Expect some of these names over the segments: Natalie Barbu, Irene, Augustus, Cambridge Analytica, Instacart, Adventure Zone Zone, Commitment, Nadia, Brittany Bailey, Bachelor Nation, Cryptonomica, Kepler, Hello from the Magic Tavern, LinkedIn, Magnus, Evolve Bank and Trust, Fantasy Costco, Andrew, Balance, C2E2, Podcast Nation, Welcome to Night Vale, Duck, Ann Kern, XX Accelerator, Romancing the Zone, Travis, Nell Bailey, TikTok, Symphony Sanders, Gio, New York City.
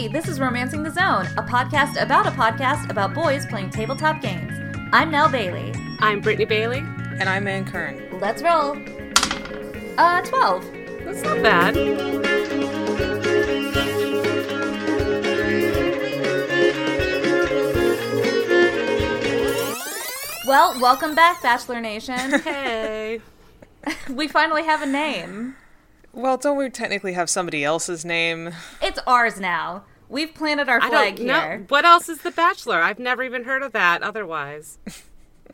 Hey, this is Romancing the Zone, a podcast about boys playing tabletop games. I'm Nell Bailey. I'm Brittany Bailey. And I'm Ann Kern. Let's roll. 12. That's not bad. Well, welcome back, Bachelor Nation. Hey. We finally have a name. Well, don't we technically have somebody else's name? It's ours now. We've planted our flag here. No, what else is The Bachelor? I've never even heard of that otherwise.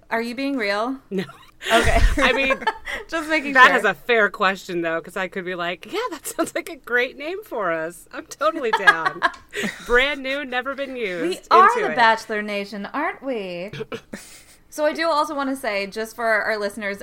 Are you being real? No. Okay. I mean, just making sure. That is a fair question, though, because I could be like, yeah, that sounds like a great name for us. I'm totally down. Brand new, never been used. We are The Bachelor Nation, aren't we? So I do also want to say, just for our listeners,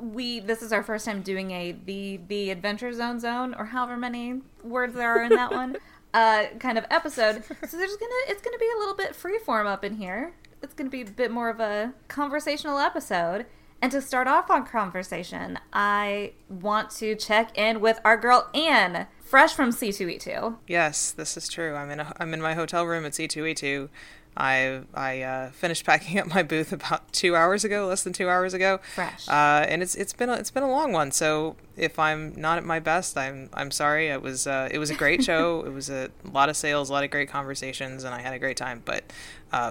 this is our first time doing the Adventure Zone Zone, or however many words there are in that one, kind of episode. So it's gonna be a little bit freeform up in here. It's gonna be a bit more of a conversational episode. And to start off on conversation, I want to check in with our girl Ann, fresh from C2E2. Yes, this is true. I'm in my hotel room at C2E2. I finished packing up my booth about 2 hours ago, less than 2 hours ago. Fresh. And it's been a long one. So if I'm not at my best, I'm sorry. It was a great show. It was a lot of sales, a lot of great conversations, and I had a great time. But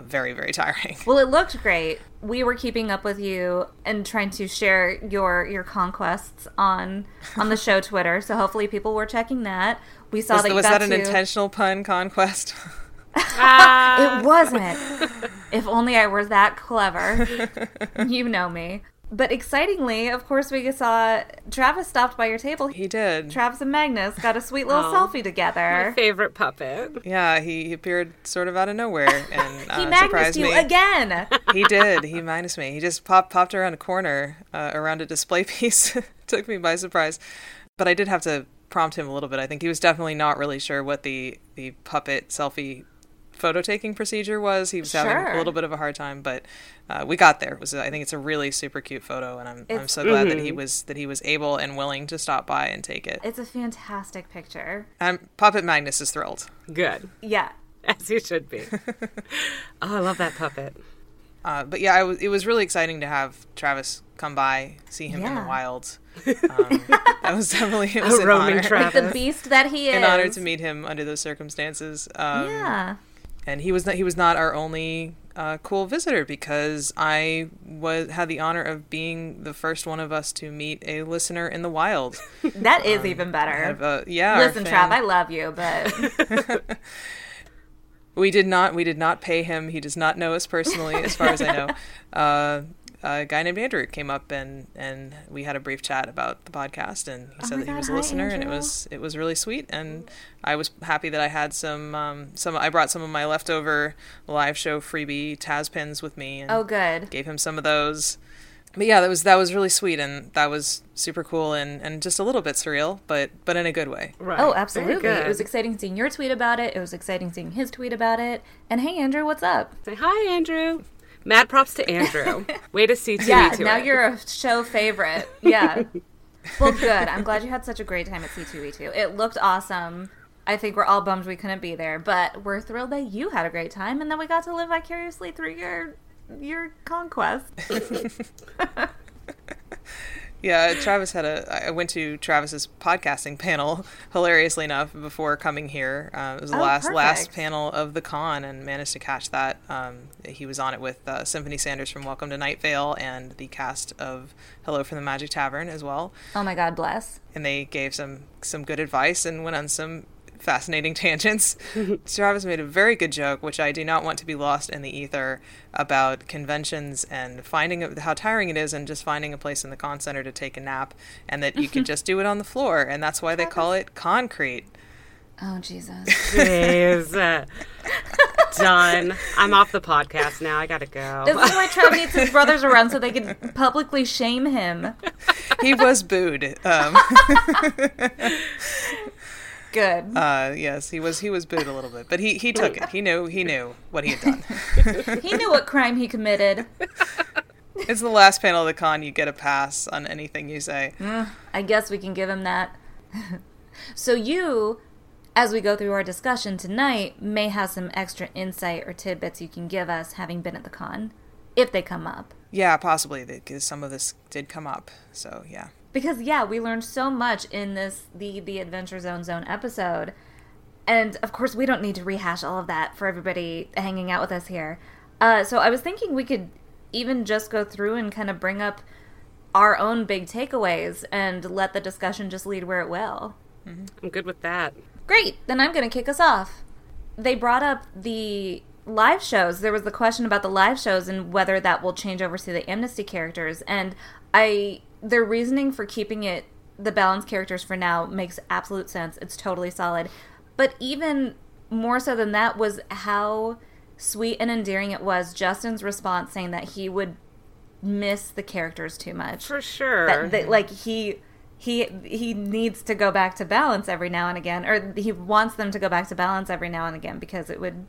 very, very tiring. Well, it looked great. We were keeping up with you and trying to share your conquests on the show Twitter. So hopefully people were checking that. We saw that. Was that an intentional pun? Conquest. It wasn't. If only I were that clever. You know me. But excitingly, of course, we saw Travis stopped by your table. He did. Travis and Magnus got a sweet little selfie together. My favorite puppet. Yeah, he appeared sort of out of nowhere and he surprised me. He Magnused you again. He did. He Magnused me. He just popped around a corner, around a display piece. Took me by surprise. But I did have to prompt him a little bit. I think he was definitely not really sure what the puppet selfie photo taking procedure was. He was having a little bit of a hard time, but we got there. I think it's a really super cute photo, and I'm so glad that he was able and willing to stop by and take it. It's a fantastic picture. Puppet Magnus is thrilled. Good. Yeah, as he should be. Oh, I love that puppet. But yeah, it was really exciting to have Travis come by, see him in the wild. That was definitely a roaming Travis, like the beast that he is. An honor to meet him under those circumstances. Yeah. And he was not our only cool visitor, because I had the honor of being the first one of us to meet a listener in the wild. That is even better. Listen, Trav, I love you, but we did not pay him. He does not know us personally, as far as I know. A guy named Andrew came up and we had a brief chat about the podcast, and he said that he was a listener, Andrew. And it was really sweet, and I was happy that I had I brought some of my leftover live show freebie Taz pins with me, and gave him some of those. But yeah, that was really sweet, and that was super cool and just a little bit surreal, but in a good way. Right. Oh, absolutely. It was exciting seeing your tweet about it. It was exciting seeing his tweet about it. And hey, Andrew, what's up? Say hi, Andrew. Mad props to Andrew. Way to see C2E2. Yeah, now you're a show favorite. Yeah. Well, good. I'm glad you had such a great time at C2E2. It looked awesome. I think we're all bummed we couldn't be there, but we're thrilled that you had a great time and that we got to live vicariously through your conquest. Yeah, Travis I went to Travis's podcasting panel, hilariously enough, before coming here. It was the last panel of the con, and managed to catch that. He was on it with Symphony Sanders from Welcome to Night Vale, and the cast of Hello from the Magic Tavern as well. Oh my God, bless. And they gave some good advice and went on some fascinating tangents. Travis made a very good joke, which I do not want to be lost in the ether, about conventions and finding how tiring it is, and just finding a place in the con center to take a nap, and that you can just do it on the floor, and that's why they call it concrete. Oh, Jesus. Jeez. Done. I'm off the podcast now. I gotta go. This is why Trav needs his brothers around, so they can publicly shame him. He was booed. Good. Yes, he was booed a little bit, but he took it. He knew what he had done. He knew what crime he committed. It's the last panel of the con. You get a pass on anything you say. I guess we can give him that. So you as we go through our discussion tonight, may have some extra insight or tidbits you can give us having been at the con, if they come up. Yeah, possibly, because some of this did come up, so yeah. Because, yeah, we learned so much in this the Adventure Zone Zone episode, and, of course, we don't need to rehash all of that for everybody hanging out with us here. So I was thinking we could even just go through and kind of bring up our own big takeaways and let the discussion just lead where it will. Mm-hmm. I'm good with that. Great. Then I'm going to kick us off. They brought up the live shows. There was the question about the live shows and whether that will change over to the Amnesty characters. And their reasoning for keeping it the Balance characters for now makes absolute sense. It's totally solid. But even more so than that was how sweet and endearing it was, Justin's response saying that he would miss the characters too much. For sure. He needs to go back to Balance every now and again, or he wants them to go back to Balance every now and again because it would...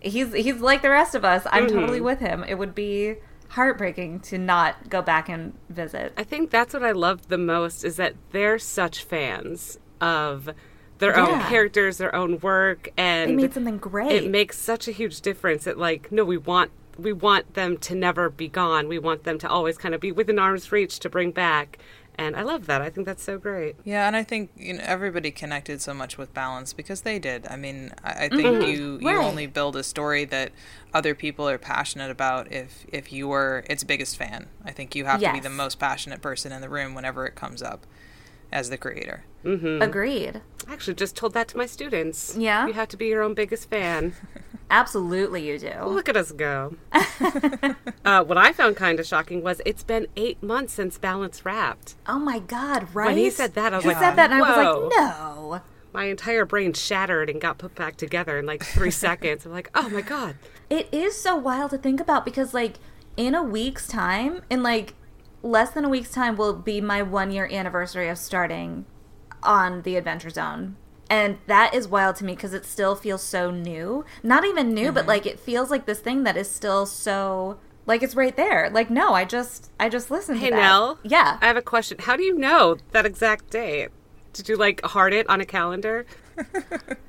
He's like the rest of us. I'm totally with him. It would be heartbreaking to not go back and visit. I think that's what I loved the most is that they're such fans of their own characters, their own work, and they made something great. It makes such a huge difference that, like, no, we want them to never be gone. We want them to always kind of be within arm's reach to bring back. And I love that. I think that's so great. Yeah, and I think everybody connected so much with Balance because they did. I mean, I think you only build a story that other people are passionate about if you were its biggest fan. I think you have to be the most passionate person in the room whenever it comes up as the creator. Mm-hmm. Agreed. I actually just told that to my students. Yeah? You have to be your own biggest fan. Absolutely you do. Look at us go. What I found kind of shocking was it's been 8 months since Balance wrapped. Oh, my God, right? When he said that, I was like, no. My entire brain shattered and got put back together in like 3 seconds. I'm like, oh, my God. It is so wild to think about because, like, in a week's time, in like less than a week's time will be my 1-year anniversary of starting on the Adventure Zone. And that is wild to me because it still feels so new. Not even new, but, like, it feels like this thing that is still so, like, it's right there. Like, no, I just listened to that. Hey, Nell. Yeah. I have a question. How do you know that exact date? Did you, like, heart it on a calendar?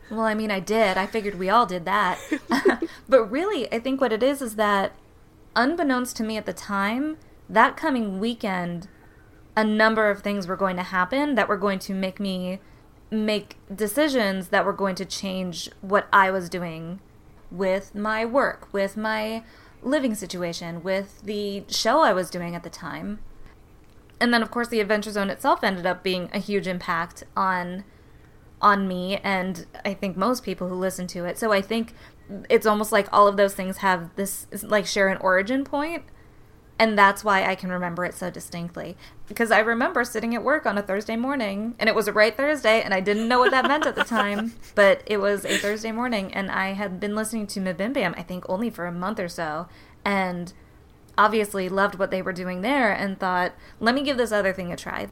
Well, I mean, I did. I figured we all did that. But really, I think what it is that, unbeknownst to me at the time, that coming weekend, a number of things were going to happen that were going to make me make decisions that were going to change what I was doing with my work, with my living situation, with the show I was doing at the time. And then, of course, the Adventure Zone itself ended up being a huge impact on me and I think most people who listen to it. So I think it's almost like all of those things have this, like, share an origin point. And that's why I can remember it so distinctly. Because I remember sitting at work on a Thursday morning, and it was a right Thursday, and I didn't know what that meant at the time, but it was a Thursday morning, and I had been listening to Mabim Bam, I think, only for a month or so, and obviously loved what they were doing there and thought, let me give this other thing a try.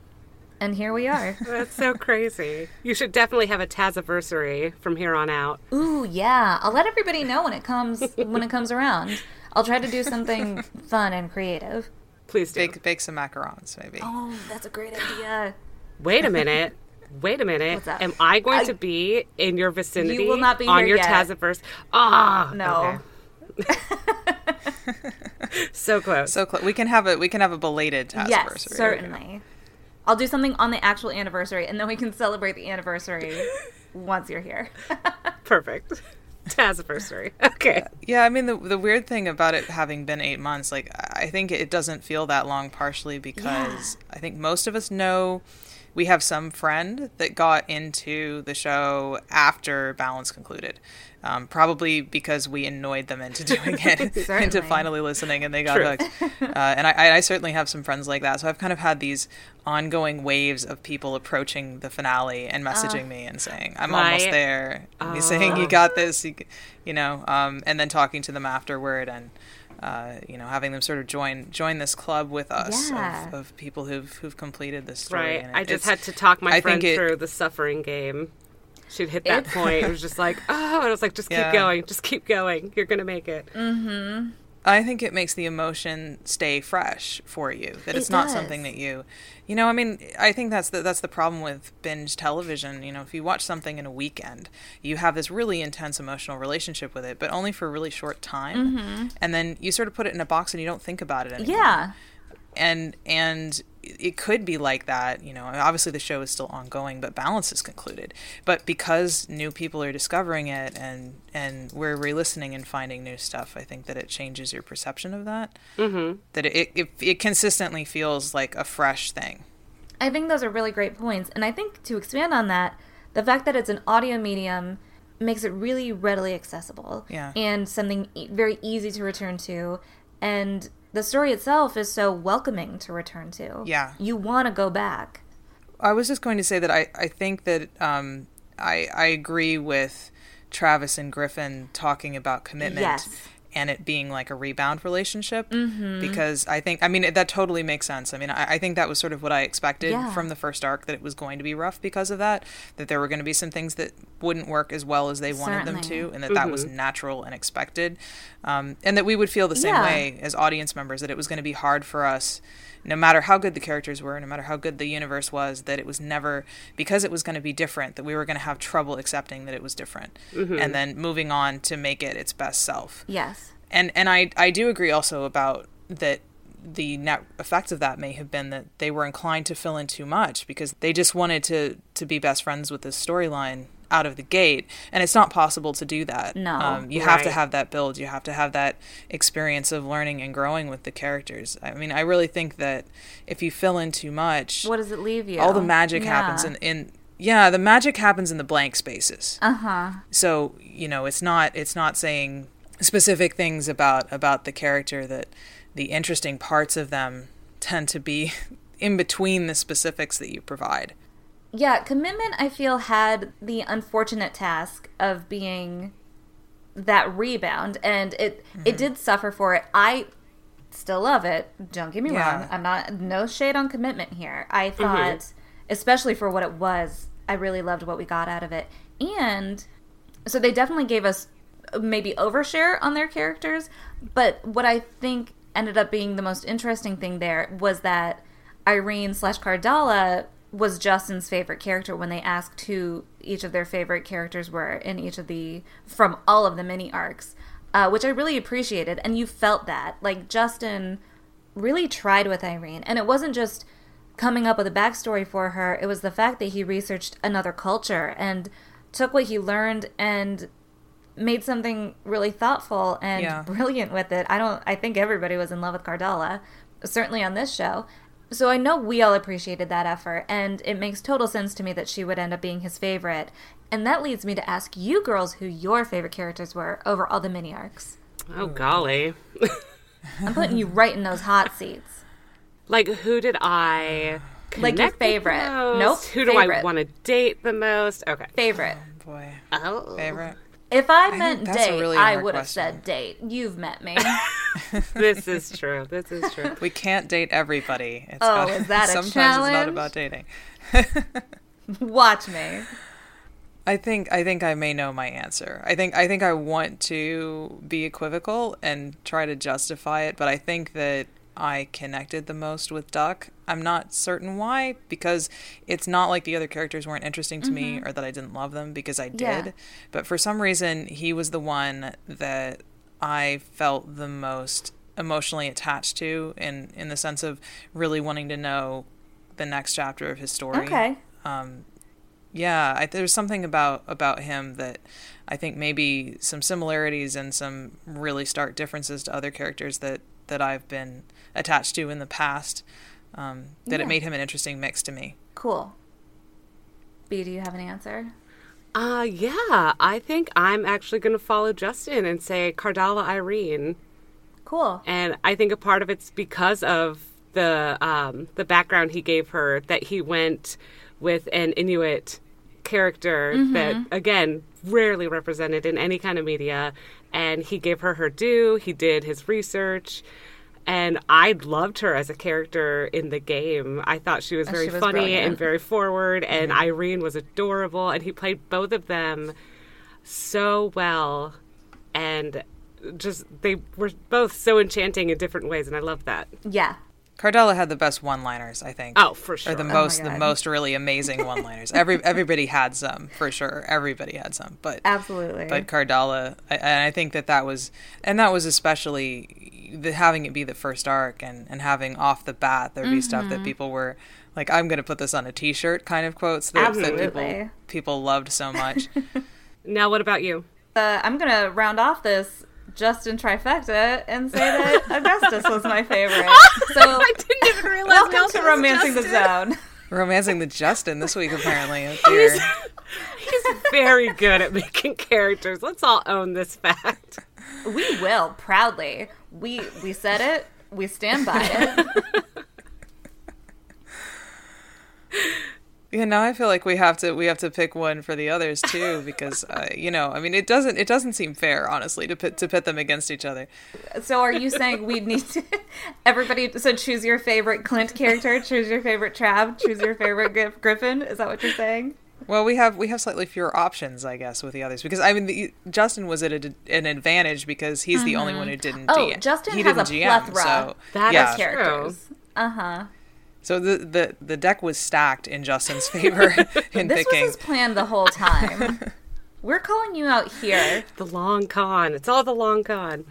And here we are. That's so crazy. You should definitely have a Taziversary from here on out. Ooh, yeah. I'll let everybody know when it comes around. I'll try to do something fun and creative. Please do. Bake some macarons, maybe. Oh, that's a great idea. Wait a minute. What's up? Am I going to be in your vicinity? You will not be on your Taziverse. Ah, no. Okay. So close. We can have a belated Taziversary. Yes, certainly. I'll do something on the actual anniversary, and then we can celebrate the anniversary once you're here. Perfect. Taziversary. Okay. Yeah, I mean, the weird thing about it having been 8 months, like, I think it doesn't feel that long, partially because I think most of us know we have some friend that got into the show after Balance concluded. Probably because we annoyed them into doing it, into finally listening, and they got hooked. And I certainly have some friends like that. So I've kind of had these ongoing waves of people approaching the finale and messaging me and saying, I'm almost there. And me saying, you got this, and then talking to them afterward and, having them sort of join this club with us of people who've completed this story. Right. And I just had to talk my friend through the suffering game. She'd hit that point. It was just like, oh, and I was like, just keep going. You're going to make it. Mm-hmm. I think it makes the emotion stay fresh for you. That it's not something that you know, I mean, I think that's the problem with binge television. You know, if you watch something in a weekend, you have this really intense emotional relationship with it, but only for a really short time. Mm-hmm. And then you sort of put it in a box and you don't think about it anymore. Yeah. And it could be like that, you know. Obviously the show is still ongoing, but Balance is concluded. But because new people are discovering it and we're re-listening and finding new stuff, I think that it changes your perception of that. Mm-hmm. That it consistently feels like a fresh thing. I think those are really great points. And I think to expand on that, the fact that it's an audio medium makes it really readily accessible. Yeah. And something very easy to return to. And the story itself is so welcoming to return to. Yeah. You want to go back. I was just going to say that I think that I agree with Travis and Griffin talking about commitment. Yes. And it being like a rebound relationship. Mm-hmm. Because I think, I mean, that totally makes sense. I mean, I think that was sort of what I expected from the first arc, that it was going to be rough because of that there were going to be some things that wouldn't work as well as they wanted them to, and that was natural and expected. And that we would feel the same way as audience members, that it was going to be hard for us, no matter how good the characters were, no matter how good the universe was, that it was never, because it was going to be different, that we were going to have trouble accepting that it was different. Mm-hmm. And then moving on to make it its best self. Yes. And I do agree also about that the net effect of that may have been that they were inclined to fill in too much because they just wanted to be best friends with this storyline out of the gate, and it's not possible to do that. No. You have to have that build. You have to have that experience of learning and growing with the characters. I mean, I really think that if you fill in too much... What does it leave you? All the magic happens in... Yeah, the magic happens in the blank spaces. Uh-huh. So, you know, it's not saying specific things about the character, that the interesting parts of them tend to be in between the specifics that you provide. Yeah, Commitment, I feel, had the unfortunate task of being that rebound, and it did suffer for it. I still love it. Don't get me wrong. I'm not, no shade on Commitment here. I thought, especially for what it was, I really loved what we got out of it. And so they definitely gave us maybe overshare on their characters, but what I think ended up being the most interesting thing there was that Irene/Cardalla was Justin's favorite character when they asked who each of their favorite characters were in each of the, from all of the mini arcs, which I really appreciated. And you felt that. Like, Justin really tried with Irene. And it wasn't just coming up with a backstory for her. It was the fact that he researched another culture and took what he learned and made something really thoughtful and brilliant with it. I think everybody was in love with Cardalla, certainly on this show. So I know we all appreciated that effort, and it makes total sense to me that she would end up being his favorite. And that leads me to ask you girls who your favorite characters were over all the mini-arcs. Oh, golly. I'm putting you right in those hot seats. Like, who did I connect your favorite. The most? Nope. Who do I want to date the most? Okay. Favorite. Oh, boy. Oh. Favorite. If I meant date, really I would have said date. You've met me. This is true. This is true. We can't date everybody. It's is that a challenge? Sometimes it's not about dating. Watch me. I think I may know my answer. I think I want to be equivocal and try to justify it, but I think that I connected the most with Duck. I'm not certain why, because it's not like the other characters weren't interesting to me or that I didn't love them, because I did. Yeah. But for some reason, he was the one that I felt the most emotionally attached to, in the sense of really wanting to know the next chapter of his story. Okay. There's something about him that I think maybe some similarities and some really stark differences to other characters that I've been attached to in the past, it made him an interesting mix to me. Cool. B, do you have an answer? I think I'm actually going to follow Justin and say Cardalla Irene. Cool. And I think a part of it's because of the background he gave her, that he went with an Inuit character that, again, rarely represented in any kind of media, and he gave her her due. He did his research, and I loved her as a character in the game. I thought she was very funny and very forward, and Irene was adorable, and he played both of them so well. And just, they were both so enchanting in different ways, and I love that. Yeah. Cardalla had the best one-liners, I think. Oh, for sure. Or the most really amazing one-liners. Everybody had some, for sure. Everybody had some, but absolutely. But Cardalla, and I think that was especially having it be the first arc, and having off the bat there'd be mm-hmm. stuff that people were like, "I'm going to put this on a T-shirt," kind of quotes that people loved so much. Now, what about you? I'm going to round off this Justin trifecta and say that Augustus was my favorite. So I didn't even realize. Welcome to Romancing the Zone. Romancing the Justin this week, apparently. He's very good at making characters. Let's all own this fact. We will proudly. We said it. We stand by it. Yeah, now I feel like we have to pick one for the others too, because it doesn't seem fair, honestly, to pit them against each other. So are you saying we need to everybody? So choose your favorite Clint character, choose your favorite Trav, choose your favorite Griffin. Is that what you're saying? Well, we have slightly fewer options, I guess, with the others, because I mean Justin was at an advantage because he's mm-hmm. the only one who didn't. Oh, Justin has a plethora. So that is characters. Uh huh. So the deck was stacked in Justin's favor in picking. This was his plan the whole time. We're calling you out here. The long con. It's all the long con.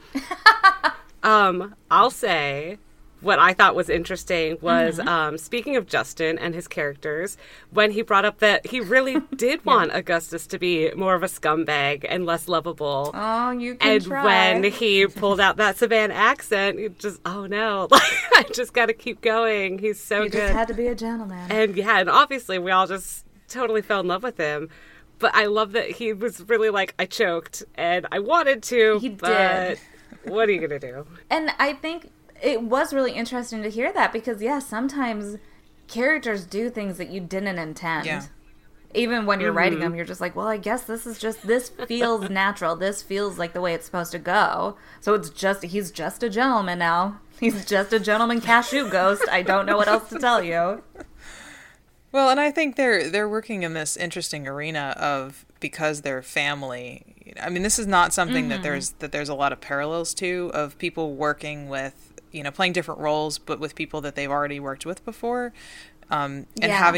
I'll say what I thought was interesting was, mm-hmm. Speaking of Justin and his characters, when he brought up that he really did want Augustus to be more of a scumbag and less lovable. Oh, you can try. And when he pulled out that Savannah accent, it just, oh no. I just got to keep going. He's so good. You just had to be a gentleman. And yeah, and obviously we all just totally fell in love with him. But I love that he was really like, I choked and I wanted to. He but did. What are you going to do? And I think it was really interesting to hear that because, yeah, sometimes characters do things that you didn't intend. Yeah. Even when you're mm-hmm. writing them, you're just like, well, I guess this feels natural. This feels like the way it's supposed to go. So he's just a gentleman now. He's just a gentleman cashew ghost. I don't know what else to tell you. Well, and I think they're working in this interesting arena of, because they're family. I mean, this is not something mm-hmm. that there's a lot of parallels to, of people working with, playing different roles, but with people that they've already worked with before. And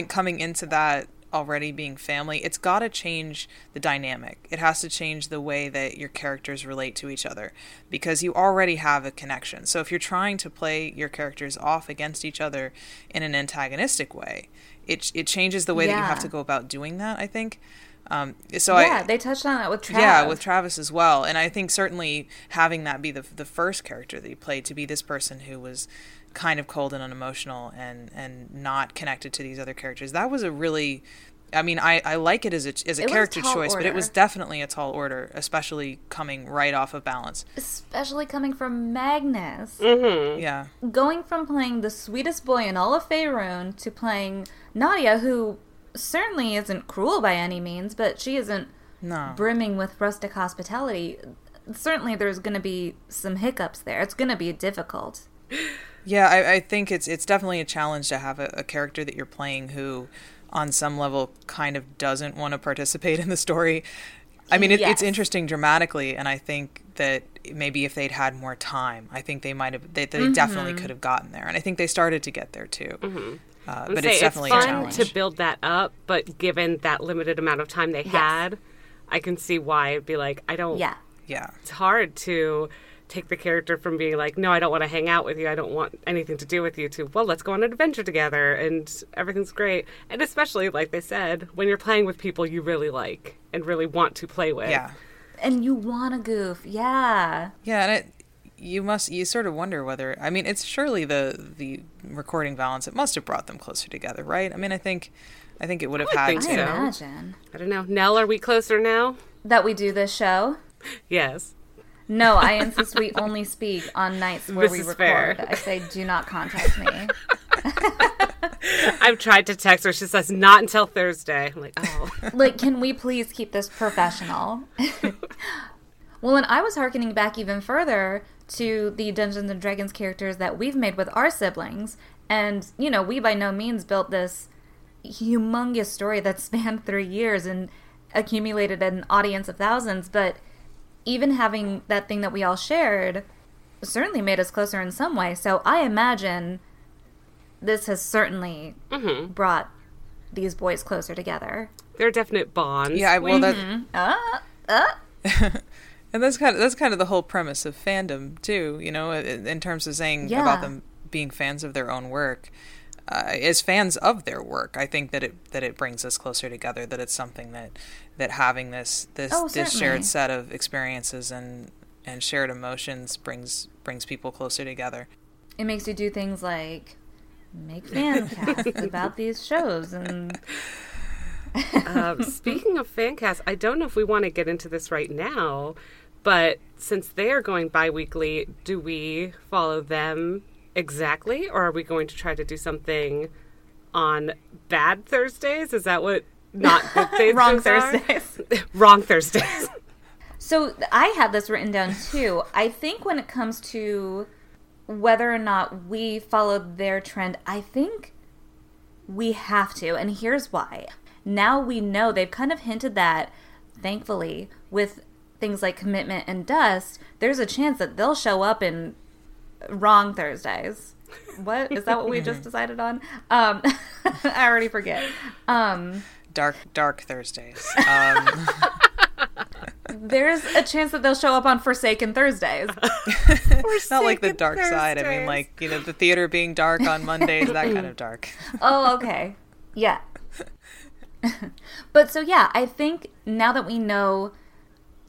coming into that already being family, it's got to change the dynamic. It has to change the way that your characters relate to each other, because you already have a connection. So if you're trying to play your characters off against each other in an antagonistic way, it changes the way that you have to go about doing that, I think. They touched on that with Travis. Yeah, with Travis as well. And I think certainly having that be the first character that you played, to be this person who was kind of cold and unemotional and not connected to these other characters, that was a really, I mean, I like it as a character choice, but it was definitely a tall order, especially coming right off of Balance. Especially coming from Magnus. Mm-hmm. Yeah. Going from playing the sweetest boy in all of Faerun to playing Nadia, who certainly isn't cruel by any means, but she isn't brimming with rustic hospitality. Certainly there's going to be some hiccups there. It's going to be difficult. Yeah, I think it's definitely a challenge to have a character that you're playing who, on some level, kind of doesn't want to participate in the story. I mean, it's interesting dramatically, and I think that maybe if they'd had more time, I think they might have. They mm-hmm. definitely could have gotten there, and I think they started to get there too. Mm-hmm. But it's definitely a challenge. It's fun to build that up, but given that limited amount of time they had, I can see why it'd be like, I don't. Yeah. It's hard to take the character from being like, no, I don't want to hang out with you, I don't want anything to do with you, to, well, let's go on an adventure together and everything's great. And especially, like they said, when you're playing with people you really like and really want to play with. Yeah. And you want to goof. Yeah. Yeah, and you sort of wonder whether, I mean, it's surely the recording Balance, it must have brought them closer together, right? I mean, I think it would have had to. I imagine. I don't know. Nell, are we closer now? That we do this show? Yes. No, I insist we only speak on nights where we record. Fair. I say, do not contact me. I've tried to text her. She says, not until Thursday. I'm like, oh. Like, can we please keep this professional? Well, and I was hearkening back even further to the Dungeons & Dragons characters that we've made with our siblings. And, we by no means built this humongous story that spanned 3 years and accumulated an audience of thousands. But even having that thing that we all shared certainly made us closer in some way. So I imagine this has certainly brought these boys closer together. They're definite bonds. Yeah, well, and that's kind of the whole premise of fandom too, you know, in terms of saying about them being fans of their own work. As fans of their work, I think that it brings us closer together. That it's something that having this shared set of experiences and shared emotions brings people closer together. It makes you do things like make fan casts about these shows and. Speaking of fan casts, I don't know if we want to get into this right now, but since they are going bi-weekly, do we follow them exactly, or are we going to try to do something on bad Thursdays? Is that what not good Thursdays? Wrong Thursdays. Wrong Thursdays. So I had this written down too. I think when it comes to whether or not we followed their trend, I think we have to, and here's why. Now we know they've kind of hinted that, thankfully, with things like Commitment and Dust, there's a chance that they'll show up in Wrong Thursdays. What? Is that what we just decided on? I already forget. Dark Thursdays. There's a chance that they'll show up on Forsaken Thursdays. Not like the dark Thursdays. Side. I mean, like, you know, the theater being dark on Mondays, that kind of dark. Oh, okay. Yeah. But so, yeah, I think now that we know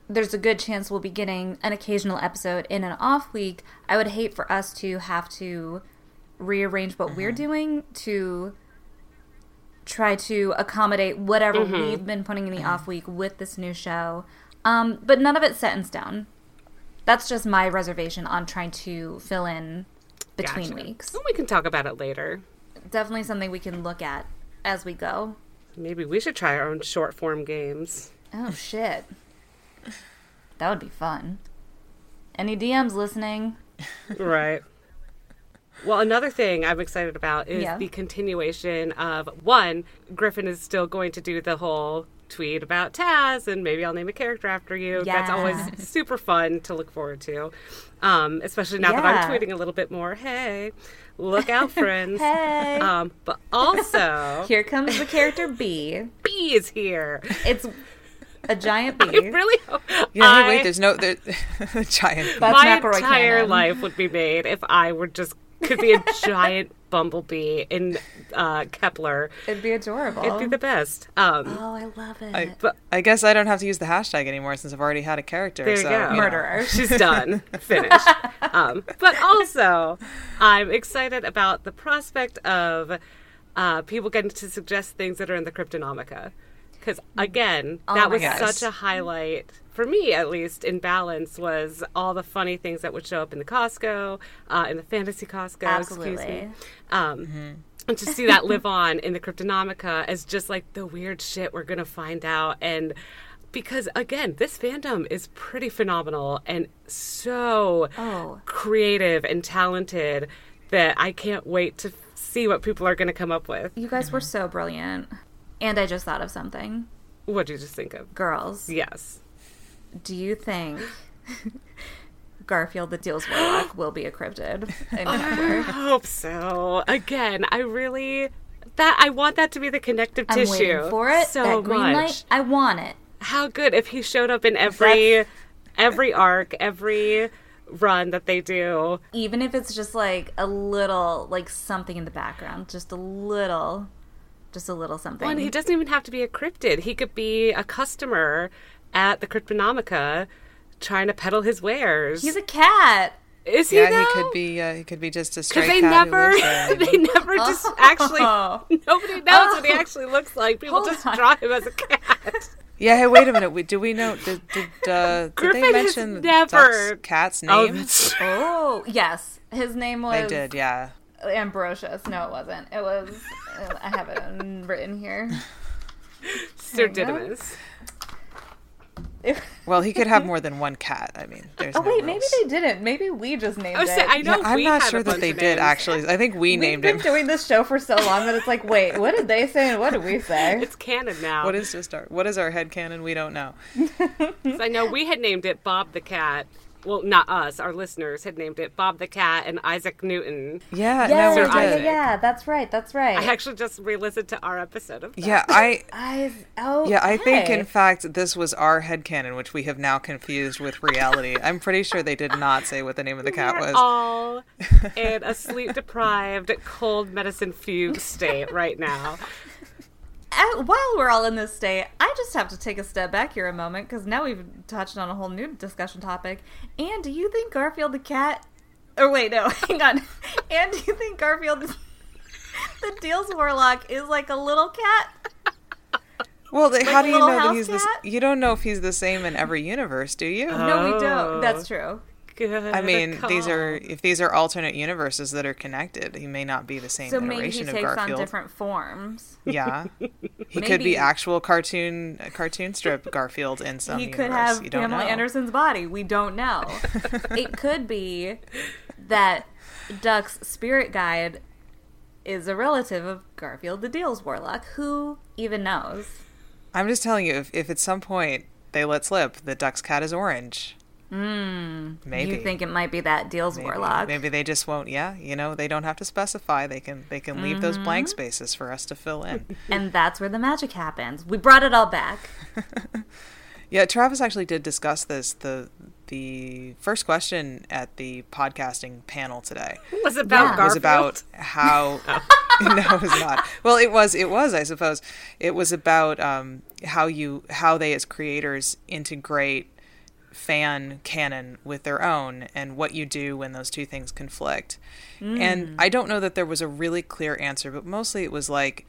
there's a good chance we'll be getting an occasional episode in an off week, I would hate for us to have to rearrange what we're doing to try to accommodate whatever we've been putting in the off week with this new show. But none of it's set in stone. That's just my reservation on trying to fill in between weeks. Well, we can talk about it later. Definitely something we can look at as we go. Maybe we should try our own short-form games. Oh, shit. That would be fun. Any DMs listening? Right. Well, another thing I'm excited about is the continuation of, one, Griffin is still going to do the whole tweet about Taz and maybe I'll name a character after you. Yeah. That's always super fun to look forward to, especially now that I'm tweeting a little bit more. Hey, look out, friends. Hey. But also... Here comes the character B. B is here. It's a giant bee. I really hope... Yeah, hey, wait, there's no... a giant bee. My entire life would be made if I were just... Could be a giant bumblebee in Kepler. It'd be adorable. It'd be the best. Oh, I love it. I guess I don't have to use the hashtag anymore since I've already had a character. There you go. Murderer. She's done. Finished. But also, I'm excited about the prospect of people getting to suggest things that are in the Cryptonomica. Because, again, that was such a highlight, for me at least, in Balance, was all the funny things that would show up in the Costco, in the Fantasy Costco, excuse me. And to see that live on in the Cryptonomica as just, like, the weird shit we're going to find out. And because, again, this fandom is pretty phenomenal and so creative and talented that I can't wait to see what people are going to come up with. You guys were so brilliant. And I just thought of something. What did you just think of? Girls. Yes. Do you think Garfield the Deals Warlock will be a cryptid? I hope so. Again, I want that to be the connective tissue. I'm waiting for it. So that green light, I want it. How good if he showed up in every arc, every run that they do. Even if it's just like a little, like something in the background, just a little something. Well, and he doesn't even have to be a cryptid. He could be a customer at the Cryptonomica trying to peddle his wares. He's a cat. Is he, though? Yeah, he could be just a stray cat. They never just actually... Nobody knows what he actually looks like. People draw him as a cat. Yeah, hey, wait a minute. Did they mention the cat's name? Oh, yes. His name was... They did, yeah. Ambrosius. No, it wasn't. It was... I have it written here. Sir Didymus. Well, he could have more than one cat. I mean, there's no rules. Maybe they didn't. Maybe we just named it. Saying, I know I'm not sure that they did, actually. I think we named him. We've been doing this show for so long that it's like, wait, what did they say and what did we say? It's canon now. What is our head canon? We don't know. So I know we had named it Bob the Cat. Well, not us. Our listeners had named it Bob the Cat and Isaac Newton. Yeah, yes, no, yeah, that's right. That's right. I actually just re-listened to our episode of that. Yeah, I think, in fact, this was our headcanon, which we have now confused with reality. I'm pretty sure they did not say what the name of the cat was. We're all in a sleep-deprived, cold medicine fugue state right now. While we're all in this state, I just have to take a step back here a moment, because now we've touched on a whole new discussion topic. Anne, do you think Garfield the cat... Oh, wait, no, hang on. Anne, do you think Garfield the Deals Warlock is like a little cat? Well, like, how do you know that he's this... You don't know if he's the same in every universe, do you? Oh. No, we don't. That's true. Good I mean, call. These are alternate universes that are connected. He may not be the same iteration of Garfield. So maybe he takes on different forms. Yeah, he could be actual cartoon strip Garfield in some. He could have Pamela Anderson's body. We don't know. It could be that Duck's spirit guide is a relative of Garfield the Deals Warlock. Who even knows? I'm just telling you, if at some point they let slip that Duck's cat is orange. Maybe you think it might be that Deals Warlock. Maybe they just won't. Yeah, they don't have to specify. They can leave those blank spaces for us to fill in. And that's where the magic happens. We brought it all back. Yeah, Travis actually did discuss this. The first question at the podcasting panel today was about Garfield. Was about how. No, it was not. Well, it was, I suppose. It was about how they as creators integrate fan canon with their own and what you do when those two things conflict. And I don't know that there was a really clear answer, but mostly it was like,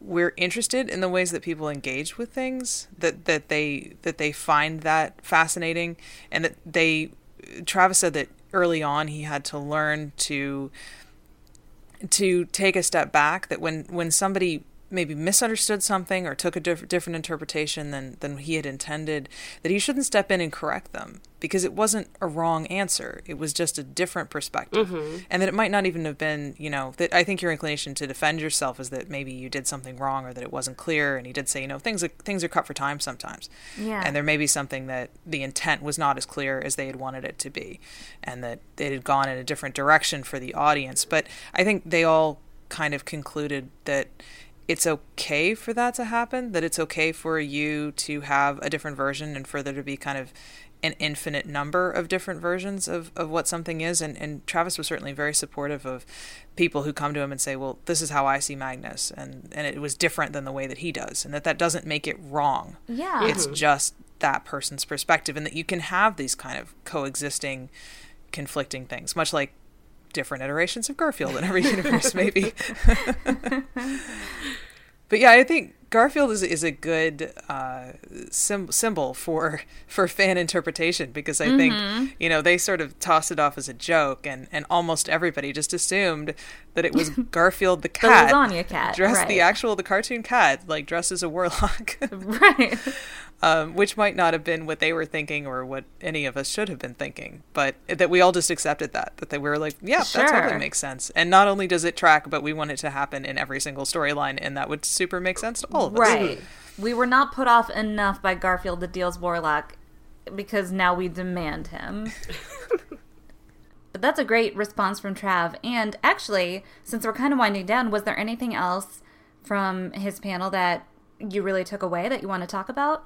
we're interested in the ways that people engage with things, that they find that fascinating, and that Travis said that early on he had to learn to take a step back, that when somebody maybe misunderstood something or took a different interpretation than he had intended, that he shouldn't step in and correct them, because it wasn't a wrong answer. It was just a different perspective. Mm-hmm. And that it might not even have been, that I think your inclination to defend yourself is that maybe you did something wrong or that it wasn't clear. And he did say, things are cut for time sometimes. Yeah. And there may be something that the intent was not as clear as they had wanted it to be, and that it had gone in a different direction for the audience. But I think they all kind of concluded that it's okay for that to happen, that it's okay for you to have a different version and for there to be kind of an infinite number of different versions of what something is. And Travis was certainly very supportive of people who come to him and say, well, this is how I see Magnus. And it was different than the way that he does. And that doesn't make it wrong. Yeah. It's just that person's perspective, and that you can have these kind of coexisting, conflicting things, much like different iterations of Garfield in every universe, maybe. But yeah, I think Garfield is a good symbol for fan interpretation, because I think, they sort of tossed it off as a joke, and almost everybody just assumed that it was Garfield the cat. The lasagna cat. Dressed right. The cartoon cat, like dressed as a warlock. Right. Which might not have been what they were thinking or what any of us should have been thinking, but that we all just accepted that they were like, yeah, sure, that totally makes sense. And not only does it track, but we want it to happen in every single storyline, and that would super make sense to all of us. Right. We were not put off enough by Garfield the Deals Warlock, because now we demand him. But that's a great response from Trav. And actually, since we're kind of winding down, was there anything else from his panel that you really took away that you want to talk about?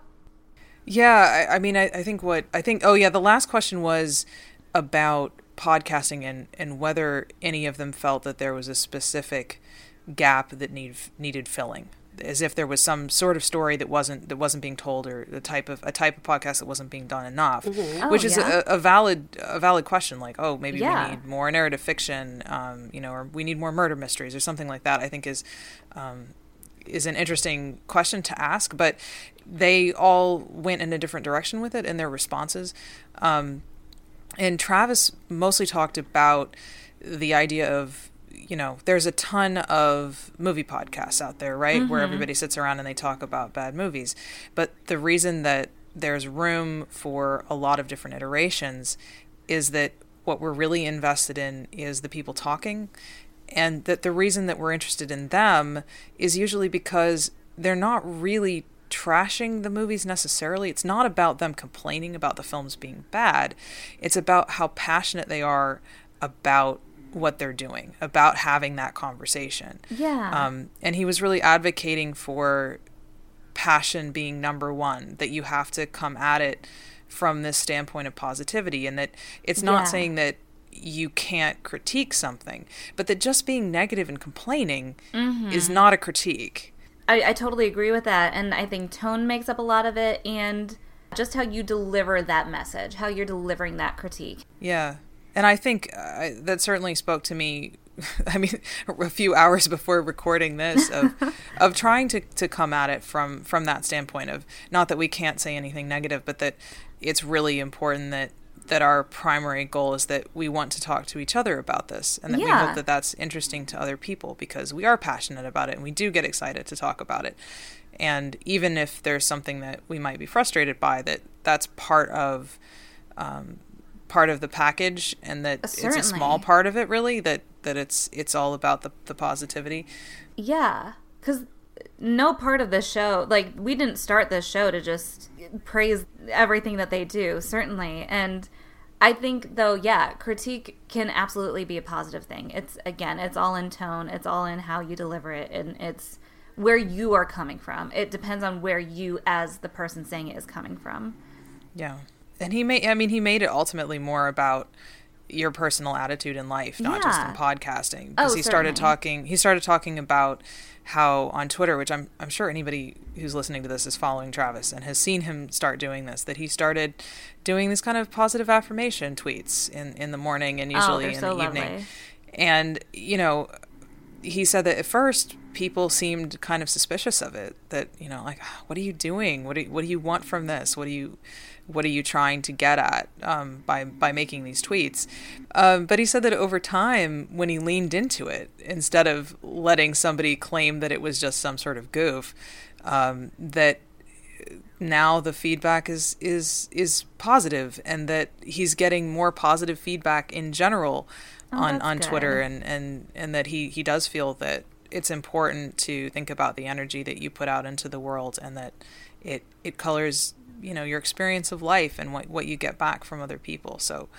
Yeah, the last question was about podcasting and whether any of them felt that there was a specific gap that needed filling, as if there was some sort of story that wasn't being told, or a type of podcast that wasn't being done enough, which is a valid question. Like, we need more narrative fiction, or we need more murder mysteries or something like that, I think is an interesting question to ask, but they all went in a different direction with it in their responses. And Travis mostly talked about the idea of, there's a ton of movie podcasts out there, right? Where everybody sits around and they talk about bad movies. But the reason that there's room for a lot of different iterations is that what we're really invested in is the people talking, and that the reason that we're interested in them is usually because they're not really trashing the movies necessarily. It's not about them complaining about the films being bad. It's about how passionate they are about what they're doing, about having that conversation. Yeah. And he was really advocating for passion being number one, that you have to come at it from this standpoint of positivity, and that it's not saying that you can't critique something, but that just being negative and complaining is not a critique. I totally agree with that, and I think tone makes up a lot of it, and just how you deliver that message, how you're delivering that critique. Yeah, and I think that certainly spoke to me. I mean, a few hours before recording this, of trying to come at it from that standpoint of not that we can't say anything negative, but that it's really important that our primary goal is that we want to talk to each other about this, and that we hope that that's interesting to other people, because we are passionate about it and we do get excited to talk about it. And even if there's something that we might be frustrated by, that's part of the package, and that it's a small part of it, really, that it's all about the positivity. Yeah, because no part of the show, like, we didn't start this show to just praise everything that they do, certainly. And I think, though, critique can absolutely be a positive thing. It's, again, it's all in tone, it's all in how you deliver it, and it's where you are coming from. It depends on where you, as the person saying it, is coming from. Yeah. And he made it ultimately more about your personal attitude in life, not just in podcasting. Because he started talking about how on Twitter, which I'm sure anybody who's listening to this is following Travis and has seen him start doing this, that he started doing this kind of positive affirmation tweets in the morning and usually in the evening. And, you know, he said that at first people seemed kind of suspicious of it, that, you know, like, what are you doing? What do you want from this? What are you trying to get at by making these tweets? But he said that over time, when he leaned into it, instead of letting somebody claim that it was just some sort of goof, that now the feedback is positive, and that he's getting more positive feedback in general on Twitter, and that he does feel that it's important to think about the energy that you put out into the world, and that it colors, you know, your experience of life and what you get back from other people. So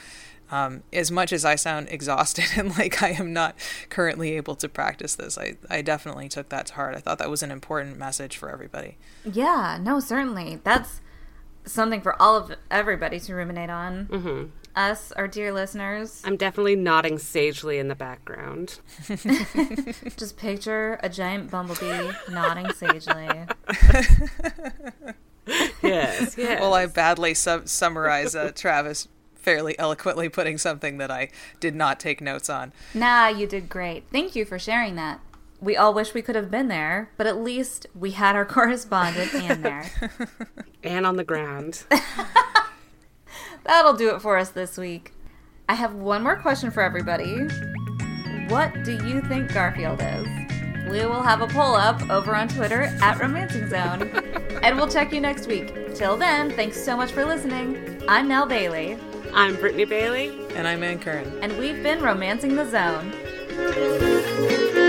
as much as I sound exhausted and like I am not currently able to practice this, I definitely took that to heart. I thought that was an important message for everybody. Yeah, no, certainly. That's something for all of everybody to ruminate on. Mm-hmm. Us, our dear listeners. I'm definitely nodding sagely in the background. Just picture a giant bumblebee nodding sagely. Yes. Well, I badly summarize Travis fairly eloquently putting something that I did not take notes on. Nah, you did great. Thank you for sharing that. We all wish we could have been there, but at least we had our correspondent Ann there. Ann on the ground. That'll do it for us this week. I have one more question for everybody. What do you think Garfield is? We will have a poll up over on Twitter at Romancing Zone. And we'll check you next week. Till then, thanks so much for listening. I'm Nell Bailey. I'm Brittany Bailey. And I'm Ann Kern. And we've been Romancing the Zone.